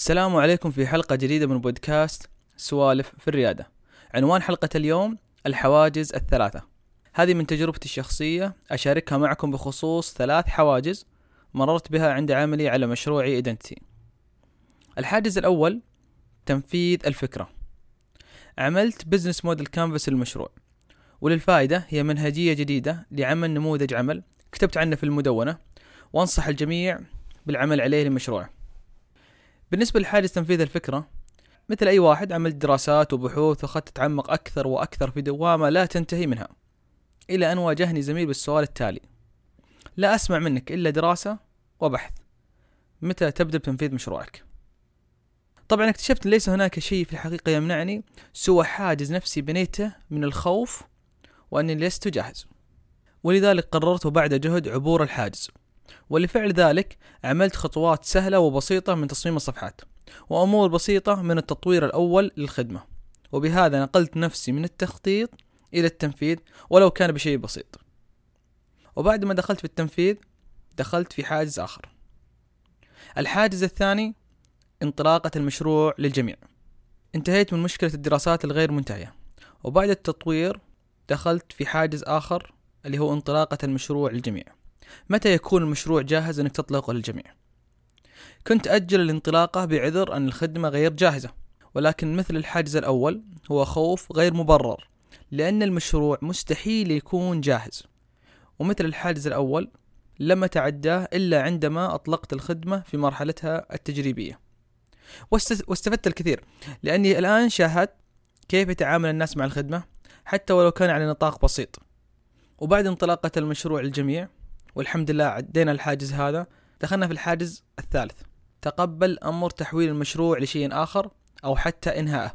السلام عليكم في حلقة جديدة من بودكاست سوالف في الريادة. عنوان حلقة اليوم الحواجز الثلاثة. هذه من تجربتي الشخصية، أشاركها معكم بخصوص 3 حواجز مررت بها عند عملي على مشروعي إيدنتي. الحاجز الأول تنفيذ الفكرة. عملت بيزنس مودل كانفاس المشروع، وللفائدة هي منهجية جديدة لعمل نموذج عمل كتبت عنه في المدونة، وأنصح الجميع بالعمل عليه لمشروع. بالنسبة لحاجز تنفيذ الفكرة، مثل أي واحد عملت دراسات وبحوث وخدت أتعمق أكثر وأكثر في دوامة لا تنتهي منها، إلى أن واجهني زميل بالسؤال التالي: لا أسمع منك إلا دراسة وبحث، متى تبدأ بتنفيذ مشروعك؟ طبعا اكتشفت ليس هناك شيء في الحقيقة يمنعني سوى حاجز نفسي بنيته من الخوف وأني لست جاهز، ولذلك قررت بعد جهد عبور الحاجز. ولفعل ذلك عملت خطوات سهلة وبسيطة من تصميم الصفحات وأمور بسيطة من التطوير الأول للخدمة، وبهذا نقلت نفسي من التخطيط إلى التنفيذ ولو كان بشيء بسيط. وبعد ما دخلت في التنفيذ دخلت في حاجز آخر. الحاجز الثاني انطلاقة المشروع للجميع. انتهيت من مشكلة الدراسات الغير منتهية، وبعد التطوير دخلت في حاجز آخر اللي هو انطلاقة المشروع للجميع. متى يكون المشروع جاهز أنك تطلقه للجميع؟ كنت أجل الانطلاقة بعذر أن الخدمة غير جاهزة، ولكن مثل الحاجز الأول هو خوف غير مبرر، لأن المشروع مستحيل يكون جاهز. ومثل الحاجز الأول لم أتعداه إلا عندما أطلقت الخدمة في مرحلتها التجريبية، واستفدت الكثير، لأني الآن شاهدت كيف يتعامل الناس مع الخدمة حتى ولو كان على نطاق بسيط. وبعد انطلاقة المشروع للجميع والحمد لله عدينا الحاجز هذا، دخلنا في الحاجز الثالث: تقبل أمر تحويل المشروع لشيء آخر أو حتى إنهائه.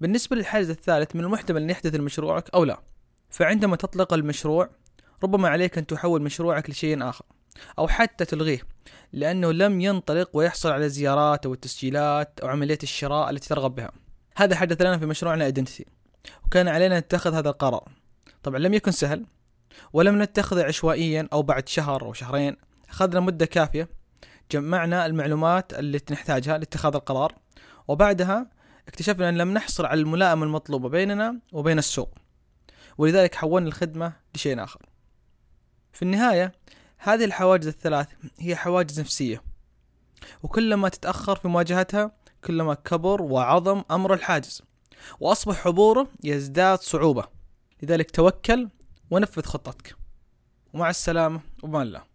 بالنسبة للحاجز الثالث، من المحتمل أن يحدث لمشروعك أو لا، فعندما تطلق المشروع ربما عليك أن تحول مشروعك لشيء آخر أو حتى تلغيه، لأنه لم ينطلق ويحصل على زيارات أو التسجيلات أو عملية الشراء التي ترغب بها. هذا حدث لنا في مشروعنا إيدنتي، وكان علينا نتخذ هذا القرار. طبعا لم يكن سهل، ولم نتخذه عشوائيا أو بعد شهر أو شهرين، أخذنا مدة كافية، جمعنا المعلومات التي نحتاجها لاتخاذ القرار، وبعدها اكتشفنا أن لم نحصل على الملائمة المطلوبة بيننا وبين السوق، ولذلك حولنا الخدمة لشيء آخر. في النهاية هذه الحواجز الثلاث هي حواجز نفسية، وكلما تتأخر في مواجهتها كلما كبر وعظم أمر الحاجز وأصبح عبوره يزداد صعوبة. لذلك توكل ونفذ خطتك، ومع السلامة وبأمان الله.